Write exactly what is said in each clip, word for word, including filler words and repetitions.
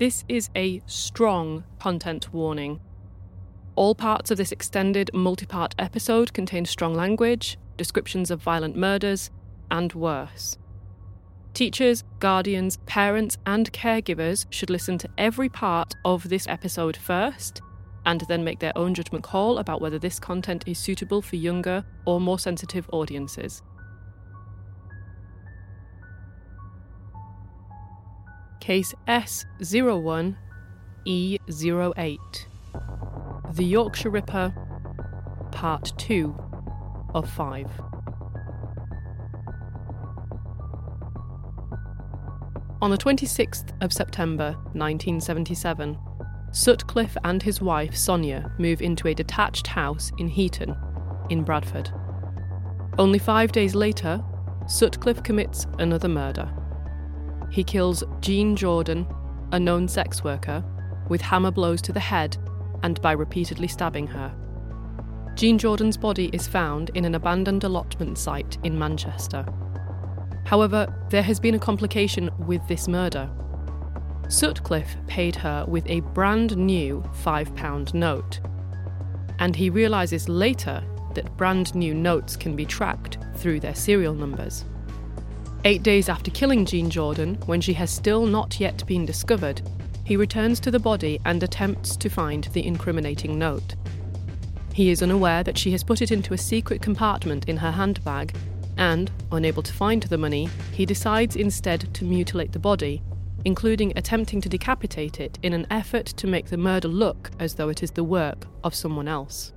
This is a strong content warning. All parts of this extended multi-part episode contain strong language, descriptions of violent murders, and worse. Teachers, guardians, parents, and caregivers should listen to every part of this episode first, and then make their own judgment call about whether this content is suitable for younger or more sensitive audiences. Case S zero one E zero eight. The Yorkshire Ripper, Part two of five. On the twenty-sixth of September nineteen seventy-seven, Sutcliffe and his wife Sonia move into a detached house in Heaton, in Bradford. Only five days later, Sutcliffe commits another murder. He kills Jean Jordan, a known sex worker, with hammer blows to the head and by repeatedly stabbing her. Jean Jordan's body is found in an abandoned allotment site in Manchester. However, there has been a complication with this murder. Sutcliffe paid her with a brand new five pound note, and he realises later that brand new notes can be tracked through their serial numbers. Eight days after killing Jean Jordan, when she has still not yet been discovered, he returns to the body and attempts to find the incriminating note. He is unaware that she has put it into a secret compartment in her handbag, and, unable to find the money, he decides instead to mutilate the body, including attempting to decapitate it in an effort to make the murder look as though it is the work of someone else.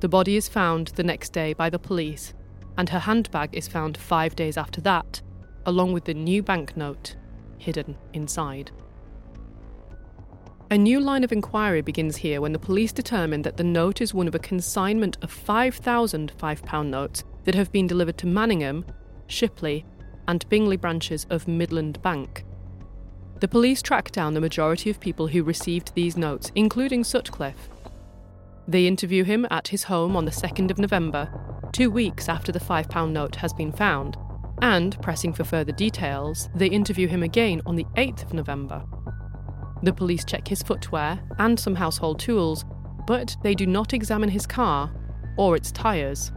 The body is found the next day by the police, and her handbag is found five days after that, along with the new banknote hidden inside. A new line of inquiry begins here when the police determine that the note is one of a consignment of five thousand five pound notes that have been delivered to Manningham, Shipley, and Bingley branches of Midland Bank. The police track down the majority of people who received these notes, including Sutcliffe. They interview him at his home on the second of November, two weeks after the five pound note has been found, and, pressing for further details, they interview him again on the eighth of November. The police check his footwear and some household tools, but they do not examine his car or its tyres.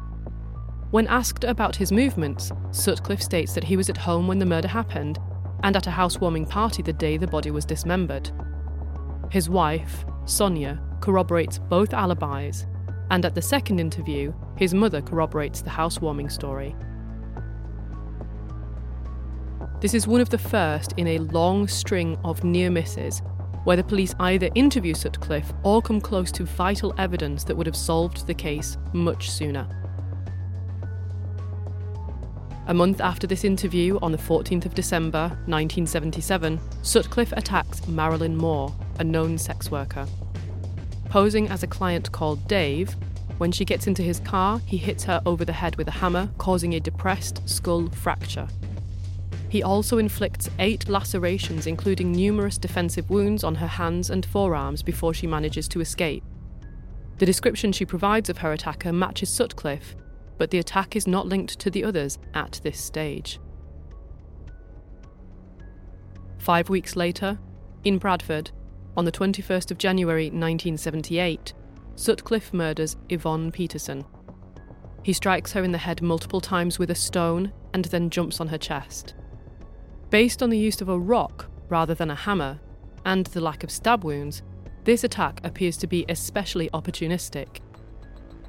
When asked about his movements, Sutcliffe states that he was at home when the murder happened and at a housewarming party the day the body was dismembered. His wife, Sonia, corroborates both alibis, and at the second interview, his mother corroborates the housewarming story. This is one of the first in a long string of near misses, where the police either interview Sutcliffe or come close to vital evidence that would have solved the case much sooner. A month after this interview, on the fourteenth of December nineteen seventy-seven, Sutcliffe attacks Marilyn Moore, a known sex worker. Posing as a client called Dave, when she gets into his car, he hits her over the head with a hammer, causing a depressed skull fracture. He also inflicts eight lacerations, including numerous defensive wounds on her hands and forearms before she manages to escape. The description she provides of her attacker matches Sutcliffe, but the attack is not linked to the others at this stage. Five weeks later, in Bradford, on the twenty-first of January nineteen seventy-eight, Sutcliffe murders Yvonne Peterson. He strikes her in the head multiple times with a stone and then jumps on her chest. Based on the use of a rock rather than a hammer and the lack of stab wounds, this attack appears to be especially opportunistic.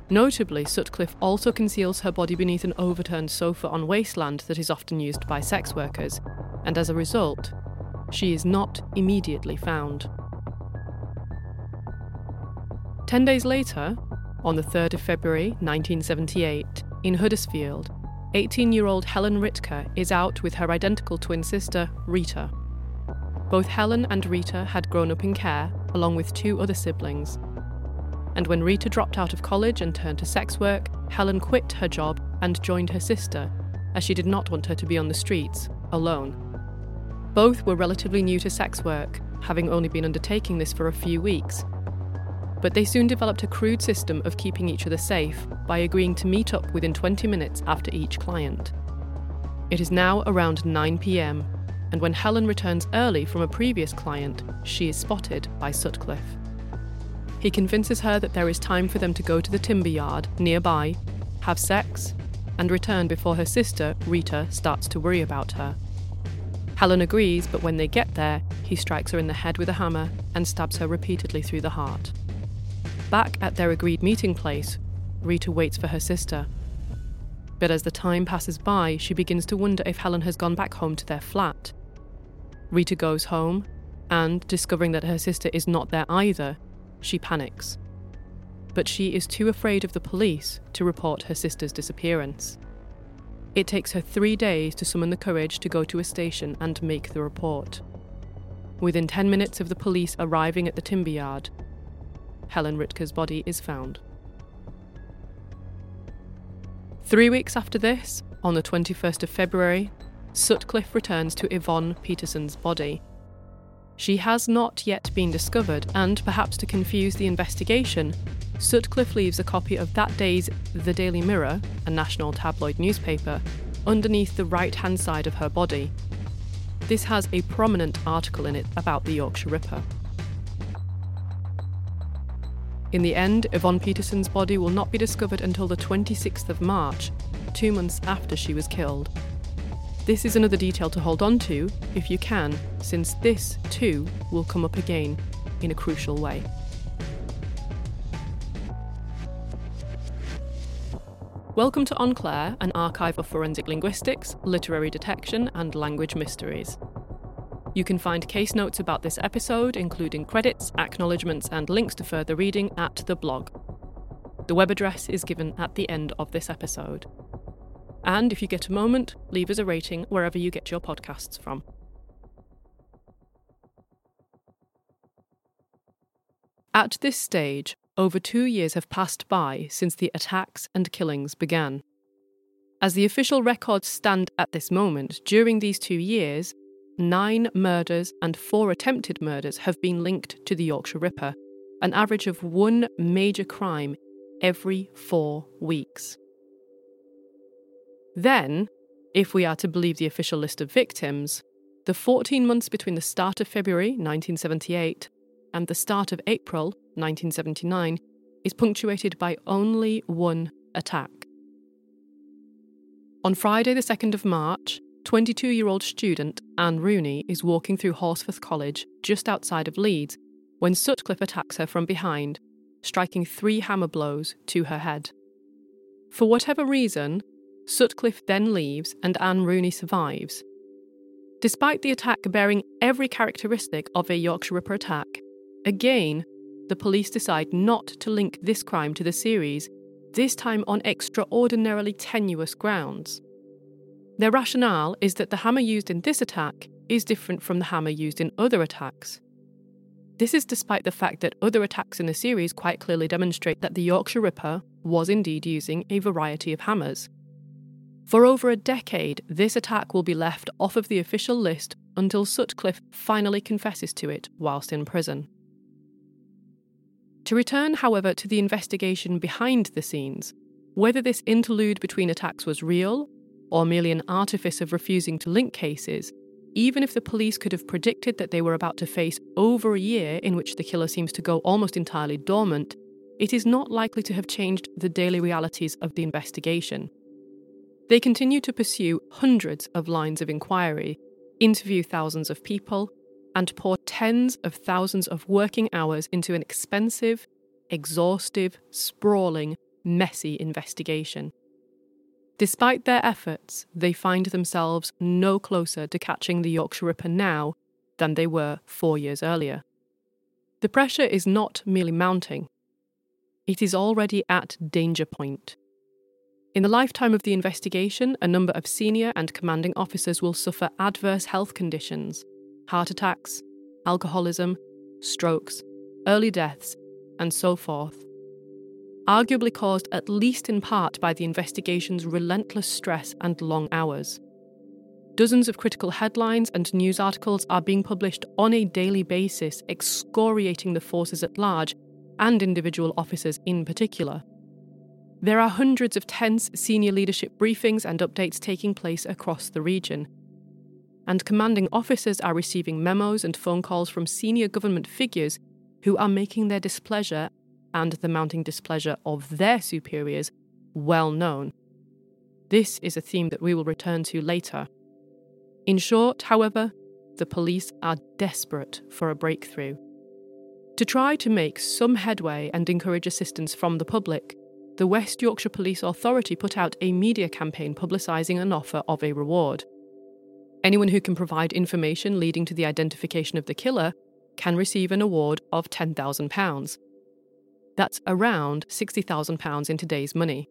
Notably, Sutcliffe also conceals her body beneath an overturned sofa on wasteland that is often used by sex workers, and as a result, she is not immediately found. Ten days later, on the third of February nineteen seventy-eight, in Huddersfield, eighteen-year-old Helen Rytka is out with her identical twin sister, Rita. Both Helen and Rita had grown up in care, along with two other siblings. And when Rita dropped out of college and turned to sex work, Helen quit her job and joined her sister, as she did not want her to be on the streets, alone. Both were relatively new to sex work, having only been undertaking this for a few weeks, but they soon developed a crude system of keeping each other safe by agreeing to meet up within twenty minutes after each client. It is now around nine p.m., and when Helen returns early from a previous client, she is spotted by Sutcliffe. He convinces her that there is time for them to go to the timber yard nearby, have sex, and return before her sister, Rita, starts to worry about her. Helen agrees, but when they get there, he strikes her in the head with a hammer and stabs her repeatedly through the heart. Back at their agreed meeting place, Rita waits for her sister. But as the time passes by, she begins to wonder if Helen has gone back home to their flat. Rita goes home, and, discovering that her sister is not there either, she panics. But she is too afraid of the police to report her sister's disappearance. It takes her three days to summon the courage to go to a station and make the report. Within ten minutes of the police arriving at the timber yard, Helen Rytka's body is found. Three weeks after this, on the twenty-first of February, Sutcliffe returns to Yvonne Peterson's body. She has not yet been discovered, and perhaps to confuse the investigation, Sutcliffe leaves a copy of that day's The Daily Mirror, a national tabloid newspaper, underneath the right-hand side of her body. This has a prominent article in it about the Yorkshire Ripper. In the end, Yvonne Peterson's body will not be discovered until the twenty-sixth of March, two months after she was killed. This is another detail to hold on to, if you can, since this, too, will come up again in a crucial way. Welcome to Enclair, an archive of forensic linguistics, literary detection and language mysteries. You can find case notes about this episode, including credits, acknowledgements and links to further reading at the blog. The web address is given at the end of this episode. And if you get a moment, leave us a rating wherever you get your podcasts from. At this stage, over two years have passed by since the attacks and killings began. As the official records stand at this moment, during these two years, nine murders and four attempted murders have been linked to the Yorkshire Ripper, an average of one major crime every four weeks. Then, if we are to believe the official list of victims, the fourteen months between the start of February nineteen seventy-eight and the start of April nineteen seventy-nine is punctuated by only one attack. On Friday the second of March, twenty-two-year-old student Anne Rooney is walking through Horsforth College just outside of Leeds when Sutcliffe attacks her from behind, striking three hammer blows to her head. For whatever reason, Sutcliffe then leaves and Anne Rooney survives. Despite the attack bearing every characteristic of a Yorkshire Ripper attack, again, the police decide not to link this crime to the series, this time on extraordinarily tenuous grounds. Their rationale is that the hammer used in this attack is different from the hammer used in other attacks. This is despite the fact that other attacks in the series quite clearly demonstrate that the Yorkshire Ripper was indeed using a variety of hammers. For over a decade, this attack will be left off of the official list until Sutcliffe finally confesses to it whilst in prison. To return, however, to the investigation behind the scenes, whether this interlude between attacks was real or merely an artifice of refusing to link cases, even if the police could have predicted that they were about to face over a year in which the killer seems to go almost entirely dormant, it is not likely to have changed the daily realities of the investigation. They continue to pursue hundreds of lines of inquiry, interview thousands of people, and pour tens of thousands of working hours into an expensive, exhaustive, sprawling, messy investigation. Despite their efforts, they find themselves no closer to catching the Yorkshire Ripper now than they were four years earlier. The pressure is not merely mounting. It is already at danger point. In the lifetime of the investigation, a number of senior and commanding officers will suffer adverse health conditions, heart attacks, alcoholism, strokes, early deaths, and so forth, arguably caused at least in part by the investigation's relentless stress and long hours. Dozens of critical headlines and news articles are being published on a daily basis, excoriating the forces at large and individual officers in particular. There are hundreds of tense senior leadership briefings and updates taking place across the region. and commanding officers are receiving memos and phone calls from senior government figures who are making their displeasure and the mounting displeasure of their superiors well known. This is a theme that we will return to later. In short, however, the police are desperate for a breakthrough. To try to make some headway and encourage assistance from the public, the West Yorkshire Police Authority put out a media campaign publicising an offer of a reward. Anyone who can provide information leading to the identification of the killer can receive an award of ten thousand pounds. That's around sixty thousand pounds in today's money.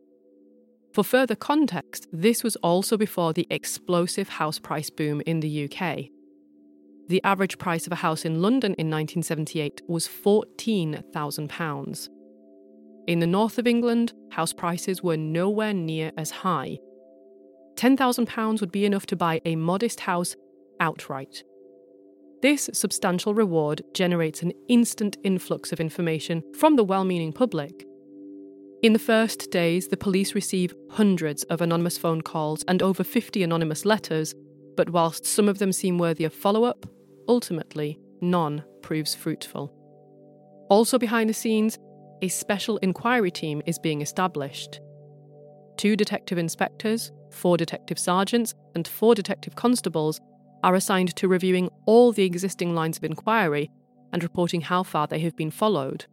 For further context, this was also before the explosive house price boom in the U K. The average price of a house in London in nineteen seventy-eight was fourteen thousand pounds. In the north of England, house prices were nowhere near as high. ten thousand pounds would be enough to buy a modest house outright. This substantial reward generates an instant influx of information from the well-meaning public. In the first days, the police receive hundreds of anonymous phone calls and over fifty anonymous letters, but whilst some of them seem worthy of follow-up, ultimately none proves fruitful. Also behind the scenes, a special inquiry team is being established. Two detective inspectors, four detective sergeants, and four detective constables are assigned to reviewing all the existing lines of inquiry and reporting how far they have been followed.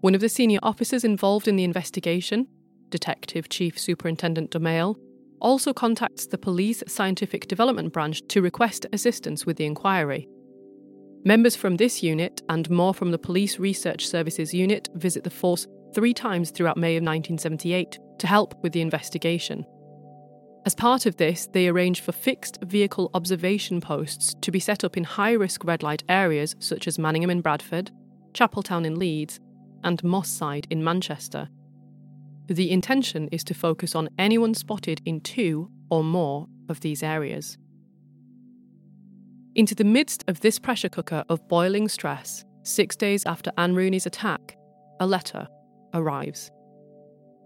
One of the senior officers involved in the investigation, Detective Chief Superintendent DeMail, also contacts the Police Scientific Development Branch to request assistance with the inquiry. Members from this unit and more from the Police Research Services Unit visit the force three times throughout May of nineteen seventy-eight to help with the investigation. As part of this, they arrange for fixed vehicle observation posts to be set up in high-risk red light areas such as Manningham in Bradford, Chapeltown in Leeds, and Moss Side in Manchester. The intention is to focus on anyone spotted in two or more of these areas. Into the midst of this pressure cooker of boiling stress, six days after Anne Rooney's attack, a letter arrives.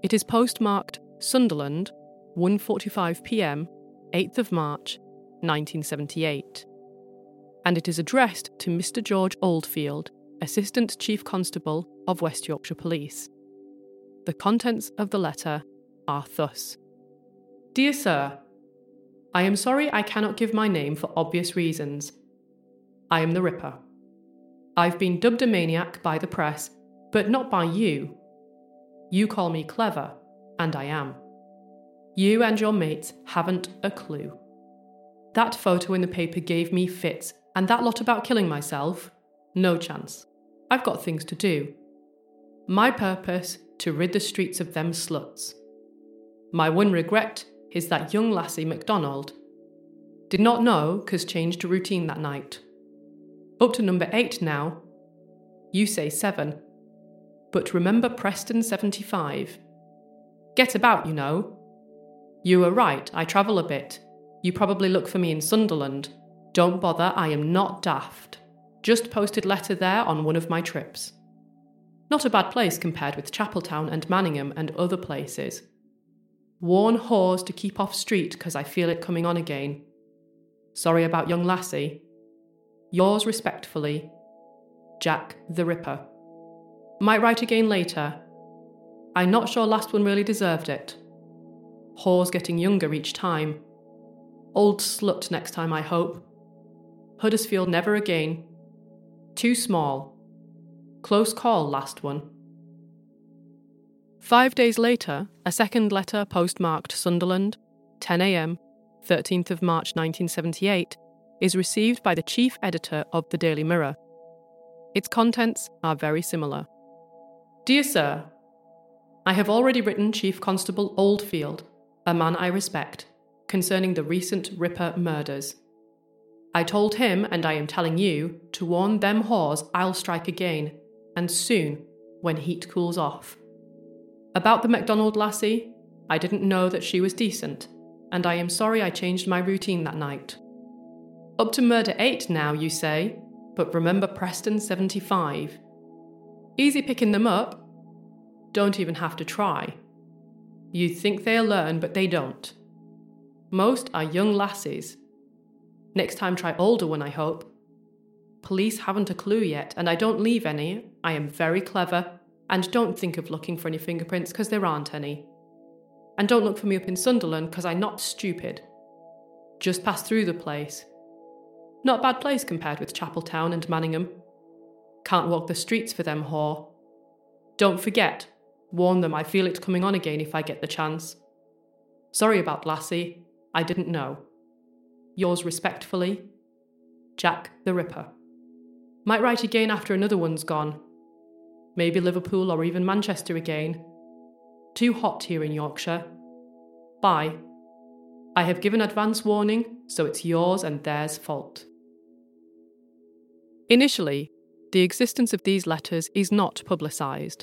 It is postmarked Sunderland, one forty-five p.m, eighth of March, nineteen seventy-eight. And it is addressed to Mister George Oldfield, Assistant Chief Constable of West Yorkshire Police. The contents of the letter are thus. Dear Sir, I am sorry I cannot give my name for obvious reasons. I am the Ripper. I've been dubbed a maniac by the press, but not by you. You call me clever, and I am. You and your mates haven't a clue. That photo in the paper gave me fits, and that lot about killing myself, no chance. I've got things to do. My purpose, to rid the streets of them sluts. My one regret is that young lassie MacDonald. Did not know, 'cause changed to routine that night. Up to number eight now. You say seven. But remember Preston seventy-five. Get about, you know. You are right, I travel a bit. You probably look for me in Sunderland. Don't bother, I am not daft. Just posted letter there on one of my trips. Not a bad place compared with Chapeltown and Manningham and other places. Warn whores to keep off street 'cause I feel it coming on again. Sorry about young lassie. Yours respectfully, Jack the Ripper. Might write again later. I'm not sure last one really deserved it. Whore's getting younger each time. Old slut next time, I hope. Huddersfield never again. Too small. Close call, last one. Five days later, a second letter postmarked Sunderland, ten a.m, thirteenth of March nineteen seventy-eight, is received by the chief editor of the Daily Mirror. Its contents are very similar. Dear Sir, I have already written Chief Constable Oldfield, a man I respect, concerning the recent Ripper murders. I told him, and I am telling you, to warn them whores I'll strike again, and soon, when heat cools off. About the MacDonald lassie, I didn't know that she was decent, and I am sorry I changed my routine that night. Up to murder eight now, you say, but remember Preston seventy-five. Easy picking them up. Don't even have to try. You think they'll learn, but they don't. Most are young lassies. Next time try older one, I hope. Police haven't a clue yet, and I don't leave any. I am very clever, and don't think of looking for any fingerprints, because there aren't any. And don't look for me up in Sunderland, because I'm not stupid. Just pass through the place. Not a bad place compared with Chapeltown and Manningham. Can't walk the streets for them, whore. Don't forget. Warn them I feel it coming on again if I get the chance. Sorry about Lassie. I didn't know. Yours respectfully, Jack the Ripper. Might write again after another one's gone. Maybe Liverpool or even Manchester again. Too hot here in Yorkshire. Bye. I have given advance warning, so it's yours and theirs fault. Initially, the existence of these letters is not publicised.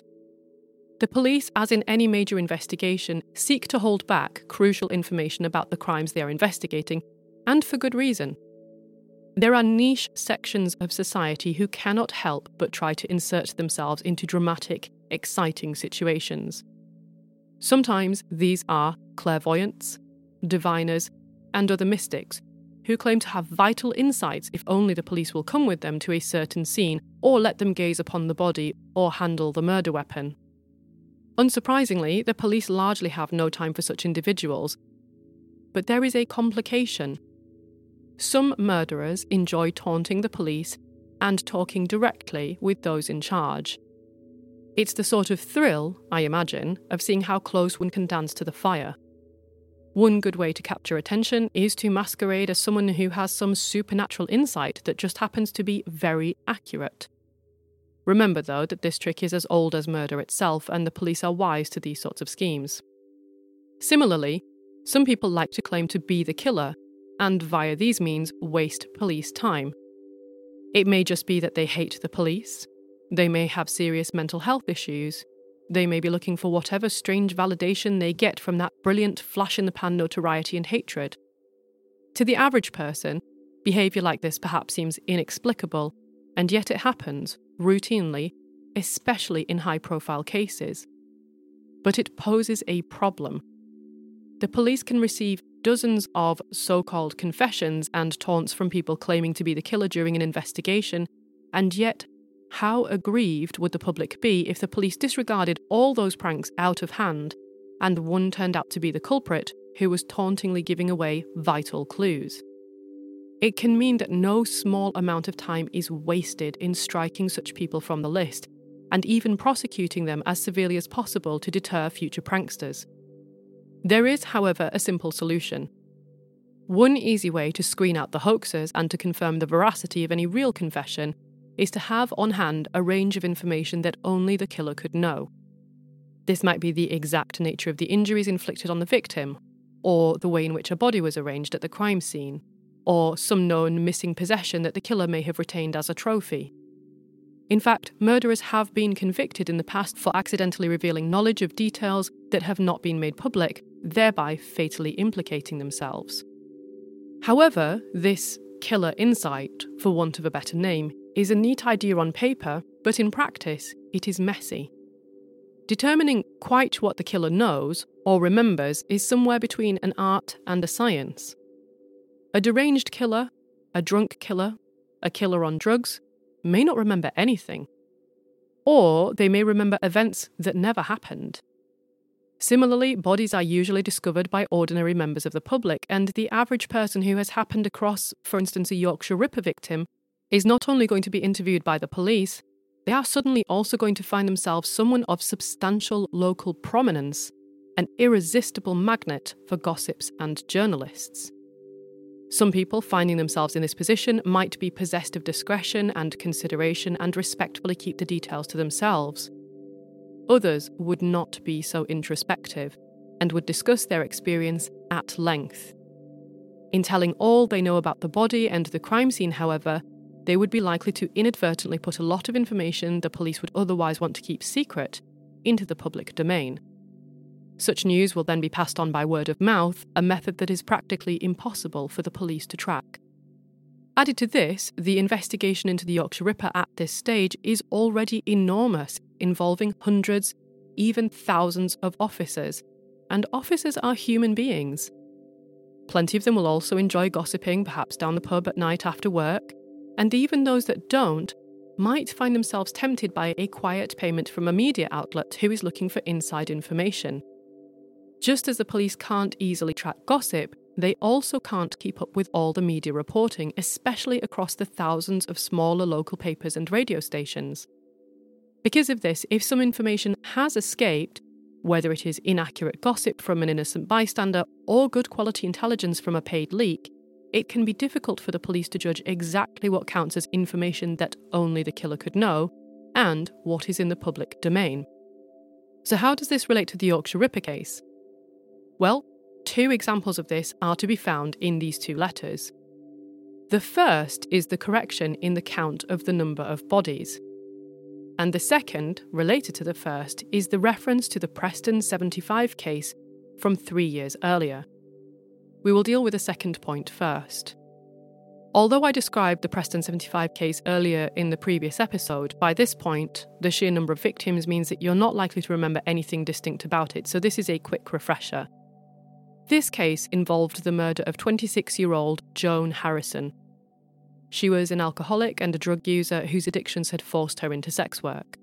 The police, as in any major investigation, seek to hold back crucial information about the crimes they are investigating, and for good reason. There are niche sections of society who cannot help but try to insert themselves into dramatic, exciting situations. Sometimes these are clairvoyants, diviners, and other mystics, who claim to have vital insights if only the police will come with them to a certain scene or let them gaze upon the body or handle the murder weapon. Unsurprisingly, the police largely have no time for such individuals. But there is a complication. Some murderers enjoy taunting the police and talking directly with those in charge. It's the sort of thrill, I imagine, of seeing how close one can dance to the fire. One good way to capture attention is to masquerade as someone who has some supernatural insight that just happens to be very accurate. Remember, though, that this trick is as old as murder itself, and the police are wise to these sorts of schemes. Similarly, some people like to claim to be the killer, and via these means waste police time. It may just be that they hate the police. They may have serious mental health issues. They may be looking for whatever strange validation they get from that brilliant flash-in-the-pan notoriety and hatred. To the average person, behaviour like this perhaps seems inexplicable, and yet it happens, routinely, especially in high-profile cases. But it poses a problem. The police can receive dozens of so-called confessions and taunts from people claiming to be the killer during an investigation, and yet how aggrieved would the public be if the police disregarded all those pranks out of hand and one turned out to be the culprit who was tauntingly giving away vital clues? It can mean that no small amount of time is wasted in striking such people from the list and even prosecuting them as severely as possible to deter future pranksters. There is, however, a simple solution. One easy way to screen out the hoaxers and to confirm the veracity of any real confession is to have on hand a range of information that only the killer could know. This might be the exact nature of the injuries inflicted on the victim, or the way in which a body was arranged at the crime scene, or some known missing possession that the killer may have retained as a trophy. In fact, murderers have been convicted in the past for accidentally revealing knowledge of details that have not been made public, thereby fatally implicating themselves. However, this killer insight, for want of a better name, is a neat idea on paper, but in practice, it is messy. Determining quite what the killer knows or remembers is somewhere between an art and a science. A deranged killer, a drunk killer, a killer on drugs may not remember anything, or they may remember events that never happened. Similarly, bodies are usually discovered by ordinary members of the public, and the average person who has happened across, for instance, a Yorkshire Ripper victim is not only going to be interviewed by the police, they are suddenly also going to find themselves someone of substantial local prominence, an irresistible magnet for gossips and journalists. Some people finding themselves in this position might be possessed of discretion and consideration and respectfully keep the details to themselves. Others would not be so introspective and would discuss their experience at length. In telling all they know about the body and the crime scene, however, they would be likely to inadvertently put a lot of information the police would otherwise want to keep secret into the public domain. Such news will then be passed on by word of mouth, a method that is practically impossible for the police to track. Added to this, the investigation into the Yorkshire Ripper at this stage is already enormous, involving hundreds, even thousands of officers, and officers are human beings. Plenty of them will also enjoy gossiping, perhaps down the pub at night after work, and even those that don't might find themselves tempted by a quiet payment from a media outlet who is looking for inside information. Just as the police can't easily track gossip, they also can't keep up with all the media reporting, especially across the thousands of smaller local papers and radio stations. Because of this, if some information has escaped, whether it is inaccurate gossip from an innocent bystander or good quality intelligence from a paid leak, it can be difficult for the police to judge exactly what counts as information that only the killer could know and what is in the public domain. So how does this relate to the Yorkshire Ripper case? Well, two examples of this are to be found in these two letters. The first is the correction in the count of the number of bodies. And the second, related to the first, is the reference to the Preston seventy-five case from three years earlier. We will deal with the second point first. Although I described the Preston seventy-five case earlier in the previous episode, by this point, the sheer number of victims means that you're not likely to remember anything distinct about it, so this is a quick refresher. This case involved the murder of twenty-six-year-old Joan Harrison. She was an alcoholic and a drug user whose addictions had forced her into sex work.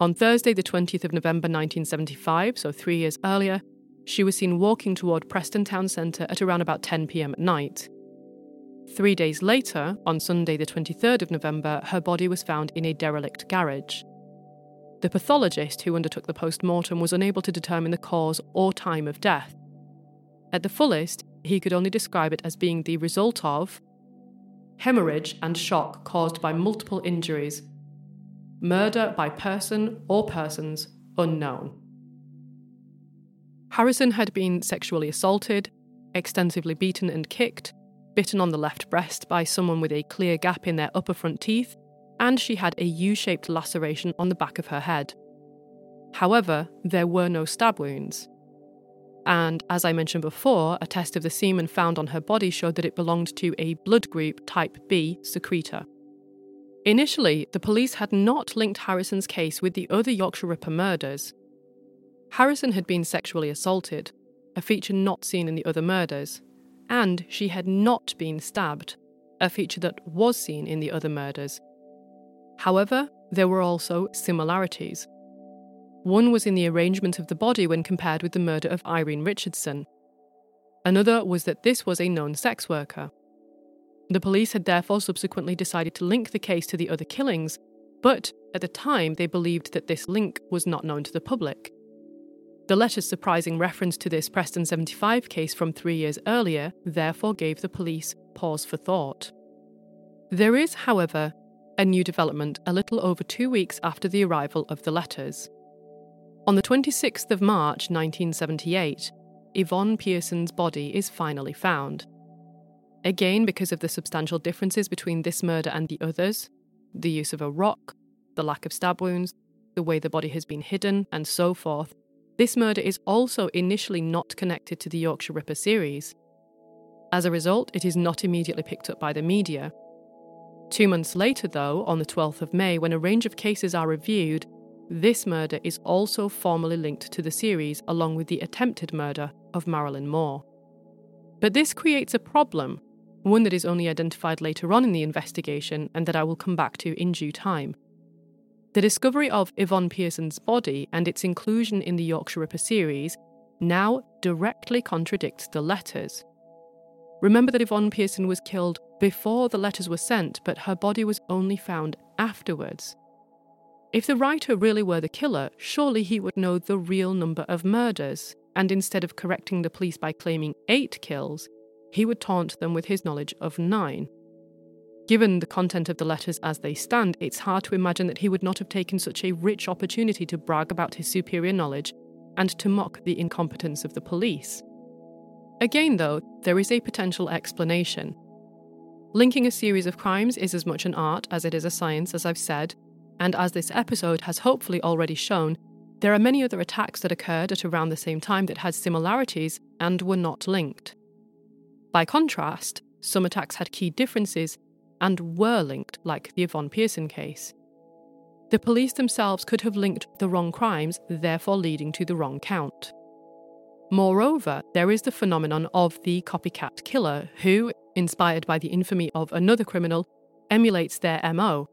On Thursday, the twentieth of November nineteen seventy-five, so three years earlier, she was seen walking toward Preston town centre at around about ten p.m. at night. Three days later, on Sunday, the twenty-third of November, her body was found in a derelict garage. The pathologist who undertook the post-mortem was unable to determine the cause or time of death. At the fullest, he could only describe it as being the result of hemorrhage and shock caused by multiple injuries, murder by person or persons unknown. Harrison had been sexually assaulted, extensively beaten and kicked, bitten on the left breast by someone with a clear gap in their upper front teeth, and she had a U-shaped laceration on the back of her head. However, there were no stab wounds. And, as I mentioned before, a test of the semen found on her body showed that it belonged to a blood group type B secreta. Initially, the police had not linked Harrison's case with the other Yorkshire Ripper murders. Harrison had been sexually assaulted, a feature not seen in the other murders, and she had not been stabbed, a feature that was seen in the other murders. However, there were also similarities. One was in the arrangement of the body when compared with the murder of Irene Richardson. Another was that this was a known sex worker. The police had therefore subsequently decided to link the case to the other killings, but at the time they believed that this link was not known to the public. The letter's surprising reference to this Preston seventy-five case from three years earlier therefore gave the police pause for thought. There is, however, a new development a little over two weeks after the arrival of the letters. On the twenty-sixth of March nineteen seventy-eight, Yvonne Pearson's body is finally found. Again, because of the substantial differences between this murder and the others, the use of a rock, the lack of stab wounds, the way the body has been hidden, and so forth, this murder is also initially not connected to the Yorkshire Ripper series. As a result, it is not immediately picked up by the media. Two months later, though, on the twelfth of May, when a range of cases are reviewed, this murder is also formally linked to the series along with the attempted murder of Marilyn Moore. But this creates a problem, one that is only identified later on in the investigation and that I will come back to in due time. The discovery of Yvonne Pearson's body and its inclusion in the Yorkshire Ripper series now directly contradicts the letters. Remember that Yvonne Pearson was killed before the letters were sent, but her body was only found afterwards. If the writer really were the killer, surely he would know the real number of murders, and instead of correcting the police by claiming eight kills, he would taunt them with his knowledge of nine. Given the content of the letters as they stand, it's hard to imagine that he would not have taken such a rich opportunity to brag about his superior knowledge and to mock the incompetence of the police. Again, though, there is a potential explanation. Linking a series of crimes is as much an art as it is a science, as I've said, and as this episode has hopefully already shown, there are many other attacks that occurred at around the same time that had similarities and were not linked. By contrast, some attacks had key differences and were linked, like the Yvonne Pearson case. The police themselves could have linked the wrong crimes, therefore leading to the wrong count. Moreover, there is the phenomenon of the copycat killer who, inspired by the infamy of another criminal, emulates their M O.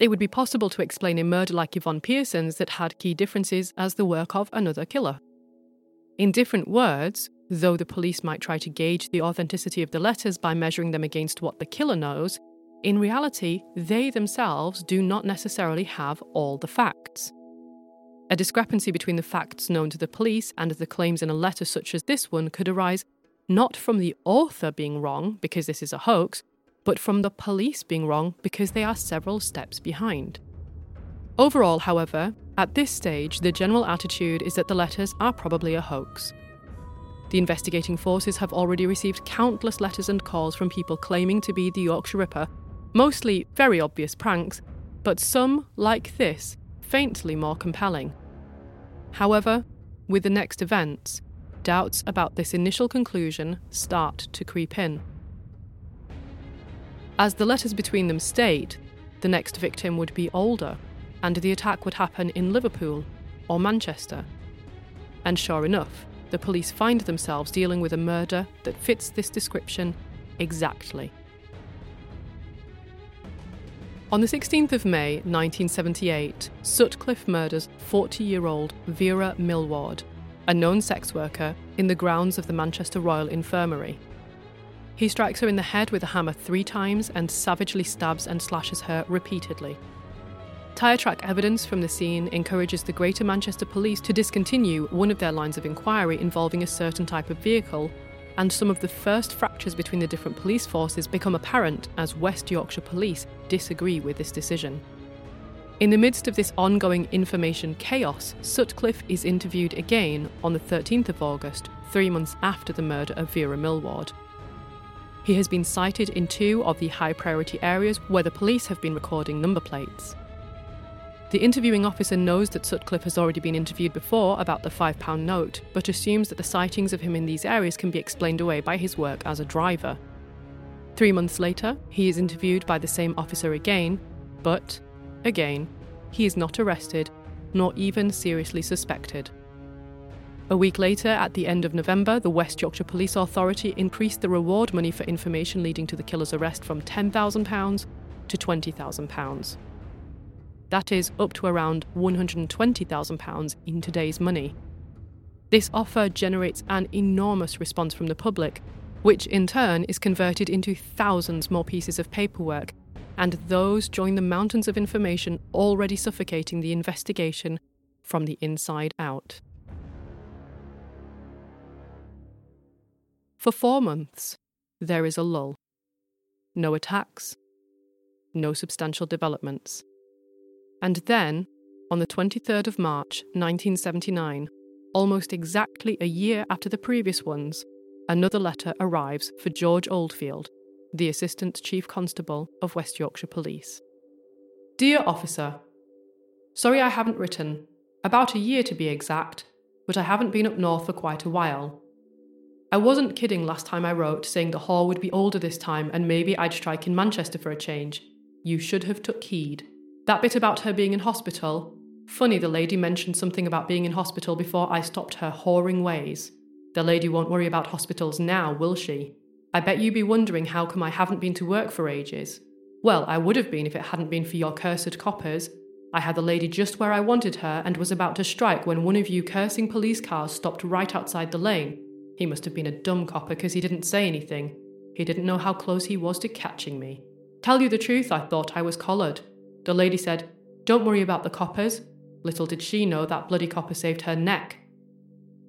It would be possible to explain a murder like Yvonne Pearson's that had key differences as the work of another killer. In different words, though the police might try to gauge the authenticity of the letters by measuring them against what the killer knows, in reality, they themselves do not necessarily have all the facts. A discrepancy between the facts known to the police and the claims in a letter such as this one could arise not from the author being wrong, because this is a hoax, but from the police being wrong because they are several steps behind. Overall, however, at this stage, the general attitude is that the letters are probably a hoax. The investigating forces have already received countless letters and calls from people claiming to be the Yorkshire Ripper, mostly very obvious pranks, but some, like this, faintly more compelling. However, with the next events, doubts about this initial conclusion start to creep in. As the letters between them state, the next victim would be older, and the attack would happen in Liverpool or Manchester. And sure enough, the police find themselves dealing with a murder that fits this description exactly. On the sixteenth of May nineteen seventy-eight, Sutcliffe murders forty-year-old Vera Millward, a known sex worker, in the grounds of the Manchester Royal Infirmary. He strikes her in the head with a hammer three times and savagely stabs and slashes her repeatedly. Tyre track evidence from the scene encourages the Greater Manchester Police to discontinue one of their lines of inquiry involving a certain type of vehicle, and some of the first fractures between the different police forces become apparent as West Yorkshire Police disagree with this decision. In the midst of this ongoing information chaos, Sutcliffe is interviewed again on the thirteenth of August, three months after the murder of Vera Millward. He has been cited in two of the high-priority areas where the police have been recording number plates. The interviewing officer knows that Sutcliffe has already been interviewed before about the five pound note, but assumes that the sightings of him in these areas can be explained away by his work as a driver. Three months later, he is interviewed by the same officer again, but, again, he is not arrested, nor even seriously suspected. A week later, at the end of November, the West Yorkshire Police Authority increased the reward money for information leading to the killer's arrest from ten thousand pounds to twenty thousand pounds. That is up to around one hundred twenty thousand pounds in today's money. This offer generates an enormous response from the public, which in turn is converted into thousands more pieces of paperwork, and those join the mountains of information already suffocating the investigation from the inside out. For four months, there is a lull. No attacks, no substantial developments. And then, on the twenty-third of March nineteen seventy-nine, almost exactly a year after the previous ones, another letter arrives for George Oldfield, the Assistant Chief Constable of West Yorkshire Police. Dear Officer, sorry I haven't written, about a year to be exact, but I haven't been up north for quite a while. I wasn't kidding last time I wrote, saying the whore would be older this time and maybe I'd strike in Manchester for a change. You should have took heed. That bit about her being in hospital. Funny the lady mentioned something about being in hospital before I stopped her whoring ways. The lady won't worry about hospitals now, will she? I bet you be wondering how come I haven't been to work for ages. Well, I would have been if it hadn't been for your cursed coppers. I had the lady just where I wanted her and was about to strike when one of you cursing police cars stopped right outside the lane. He must have been a dumb copper because he didn't say anything. He didn't know how close he was to catching me. Tell you the truth, I thought I was collared. The lady said, don't worry about the coppers. Little did she know that bloody copper saved her neck.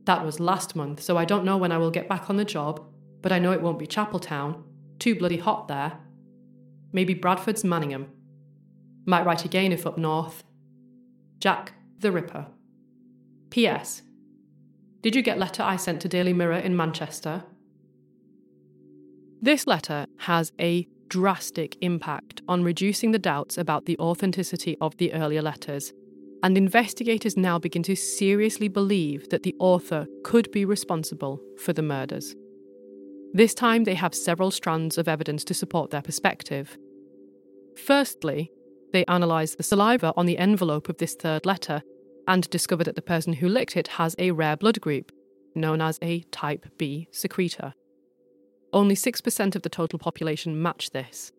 That was last month, so I don't know when I will get back on the job, but I know it won't be Chapeltown. Too bloody hot there. Maybe Bradford's Manningham. Might write again if up north. Jack the Ripper. P S Did you get letter I sent to Daily Mirror in Manchester? This letter has a drastic impact on reducing the doubts about the authenticity of the earlier letters, and investigators now begin to seriously believe that the author could be responsible for the murders. This time they have several strands of evidence to support their perspective. Firstly, they analyse the saliva on the envelope of this third letter and discover that the person who licked it has a rare blood group, known as a type B secretor. Only six percent of the total population match this.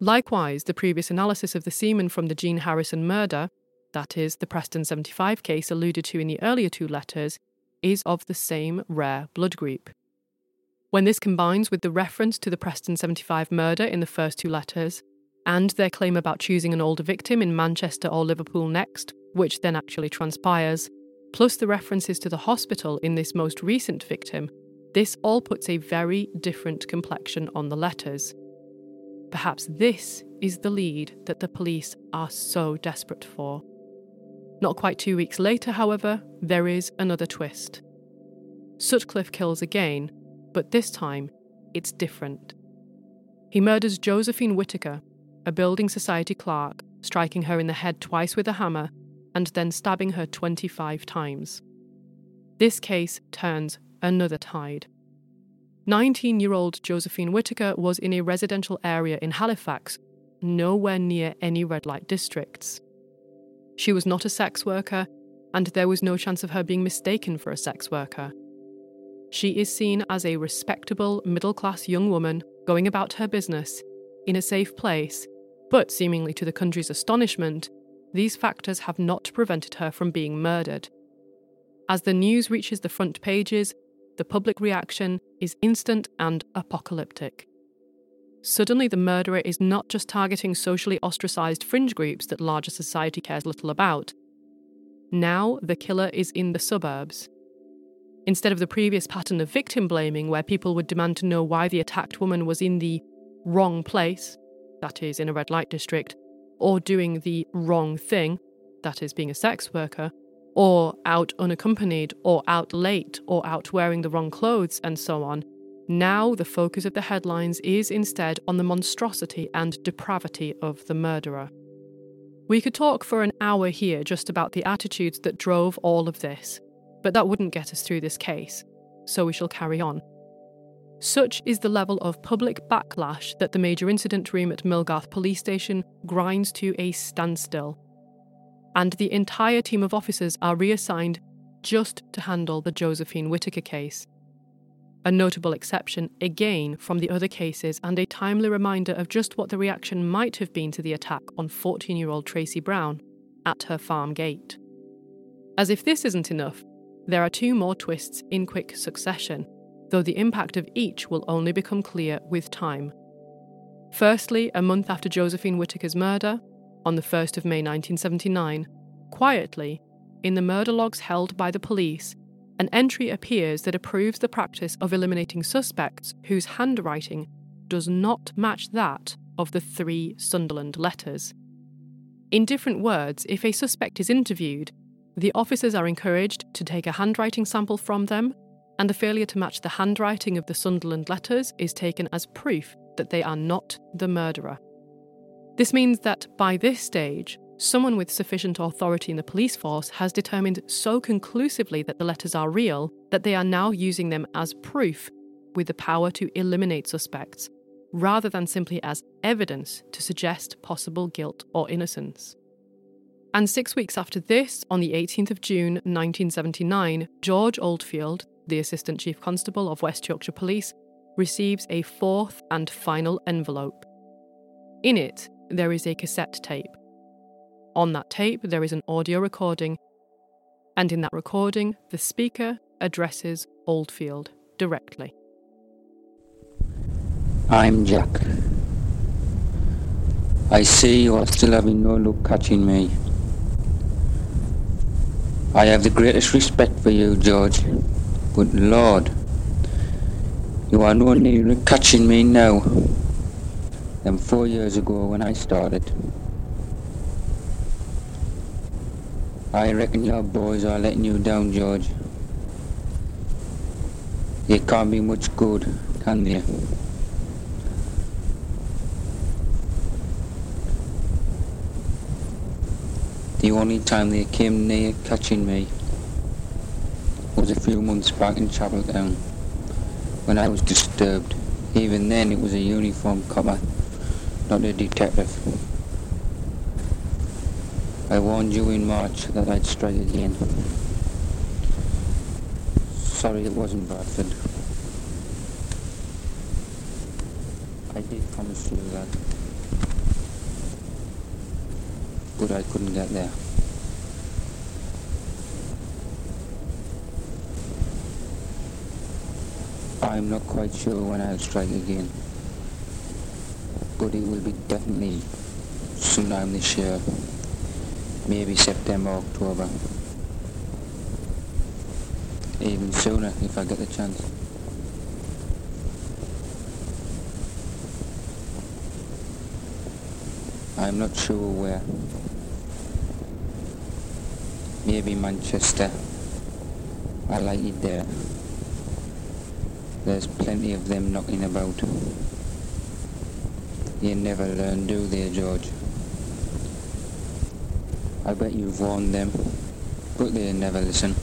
Likewise, the previous analysis of the semen from the Jean Harrison murder, that is, the Preston seventy-five case alluded to in the earlier two letters, is of the same rare blood group. When this combines with the reference to the Preston seventy-five murder in the first two letters, and their claim about choosing an older victim in Manchester or Liverpool next, which then actually transpires, plus the references to the hospital in this most recent victim, this all puts a very different complexion on the letters. Perhaps this is the lead that the police are so desperate for. Not quite two weeks later, however, there is another twist. Sutcliffe kills again, but this time it's different. He murders Josephine Whitaker, a building society clerk, striking her in the head twice with a hammer and then stabbing her twenty-five times. This case turns another tide. nineteen-year-old Josephine Whitaker was in a residential area in Halifax, nowhere near any red light districts. She was not a sex worker, and there was no chance of her being mistaken for a sex worker. She is seen as a respectable, middle-class young woman going about her business in a safe place, but seemingly to the country's astonishment, these factors have not prevented her from being murdered. As the news reaches the front pages, the public reaction is instant and apocalyptic. Suddenly, the murderer is not just targeting socially ostracised fringe groups that larger society cares little about. Now, the killer is in the suburbs. Instead of the previous pattern of victim blaming, where people would demand to know why the attacked woman was in the wrong place, that is, in a red light district, or doing the wrong thing, that is, being a sex worker, or out unaccompanied, or out late, or out wearing the wrong clothes, and so on. Now the focus of the headlines is instead on the monstrosity and depravity of the murderer. We could talk for an hour here just about the attitudes that drove all of this, but that wouldn't get us through this case, so we shall carry on. Such is the level of public backlash that the major incident room at Millgarth Police Station grinds to a standstill, and the entire team of officers are reassigned just to handle the Josephine Whitaker case. A notable exception, again, from the other cases and a timely reminder of just what the reaction might have been to the attack on fourteen-year-old Tracy Brown at her farm gate. As if this isn't enough, there are two more twists in quick succession, though the impact of each will only become clear with time. Firstly, a month after Josephine Whitaker's murder, on the first of May nineteen seventy-nine, quietly, in the murder logs held by the police, an entry appears that approves the practice of eliminating suspects whose handwriting does not match that of the three Sunderland letters. In different words, if a suspect is interviewed, the officers are encouraged to take a handwriting sample from them, and the failure to match the handwriting of the Sunderland letters is taken as proof that they are not the murderer. This means that, by this stage, someone with sufficient authority in the police force has determined so conclusively that the letters are real that they are now using them as proof with the power to eliminate suspects, rather than simply as evidence to suggest possible guilt or innocence. And six weeks after this, on the eighteenth of June nineteen seventy-nine, George Oldfield, the Assistant Chief Constable of West Yorkshire Police, receives a fourth and final envelope. In it, there is a cassette tape. On that tape, there is an audio recording, and in that recording, the speaker addresses Oldfield directly. I'm Jack. I see you are still having no luck catching me. I have the greatest respect for you, George, but Lord, you are no nearer catching me now than four years ago when I started. I reckon your boys are letting you down, George. They can't be much good, can they? The only time they came near catching me was a few months back in Chapeltown, when I was disturbed. Even then it was a uniformed copper, not a detective. I warned you in March that I'd strike again. sorry it wasn't Bradford. I did promise you that. But I couldn't get there. I'm not quite sure when I'll strike again. But it will be definitely sometime this year. Maybe September, October. Even sooner if I get the chance. I'm not sure where. Maybe Manchester. I like it there. There's plenty of them knocking about. You never learn, do they, George? I bet you've warned them, but they never listen.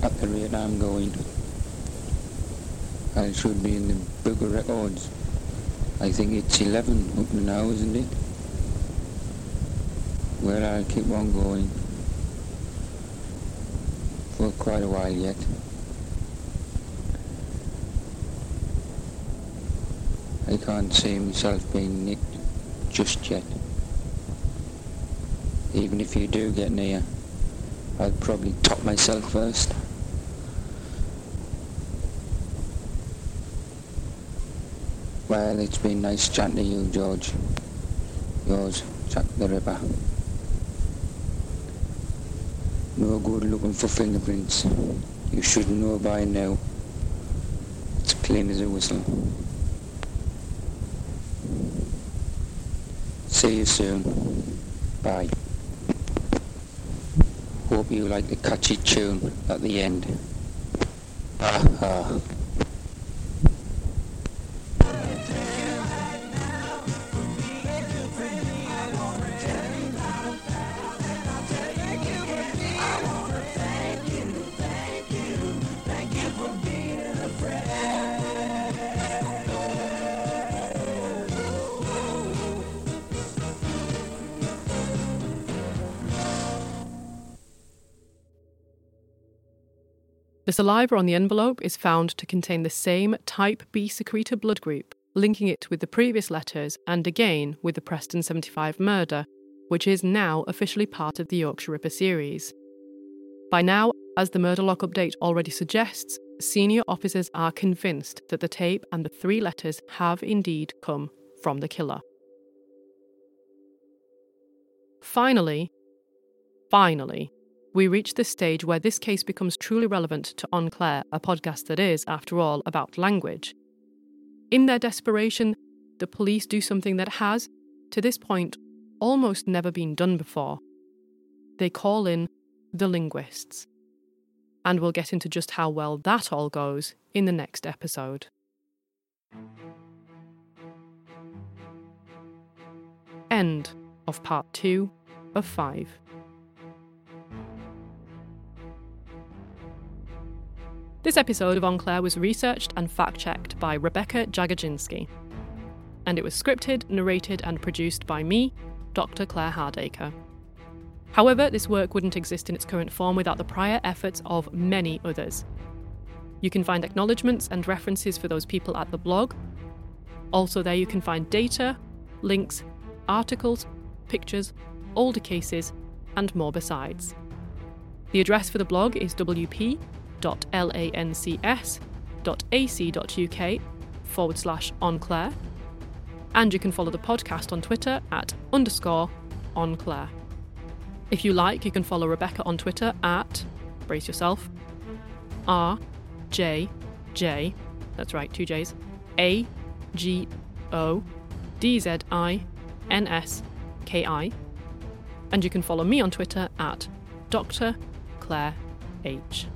At the rate I'm going, I should be in the book of records. I think it's eleven up to now, isn't it? Well, I'll keep on going for quite a while yet. I can't see myself being nicked just yet. Even if you do get near, I'll probably top myself first. Well, it's been nice chatting to you, George. Yours, Jack the Ripper. No good looking for fingerprints. You should know by now. It's clean as a whistle. See you soon. Bye. Hope you like the catchy tune at the end. Ah ha. The saliva on the envelope is found to contain the same type B secreta blood group, linking it with the previous letters and again with the Preston seventy-five murder, which is now officially part of the Yorkshire Ripper series. By now, as the murder lock update already suggests, senior officers are convinced that the tape and the three letters have indeed come from the killer. Finally, finally, we reach the stage where this case becomes truly relevant to Enclair, a podcast that is, after all, about language. In their desperation, the police do something that has, to this point, almost never been done before. They call in the linguists. And we'll get into just how well that all goes in the next episode. End of part two of five. This episode of Enclair was researched and fact-checked by Rebecca Jagodzinski, and it was scripted, narrated and produced by me, Doctor Claire Hardacre. However, this work wouldn't exist in its current form without the prior efforts of many others. You can find acknowledgements and references for those people at the blog. Also there you can find data, links, articles, pictures, older cases and more besides. The address for the blog is w p dot lancs dot a c dot u k forward slash Enclair, and you can follow the podcast on Twitter at underscore Enclair. If you like, you can follow Rebecca on Twitter at, brace yourself, R J J, that's right, two J's, A G O D Z I N S K I, and you can follow me on Twitter at Doctor Claire H.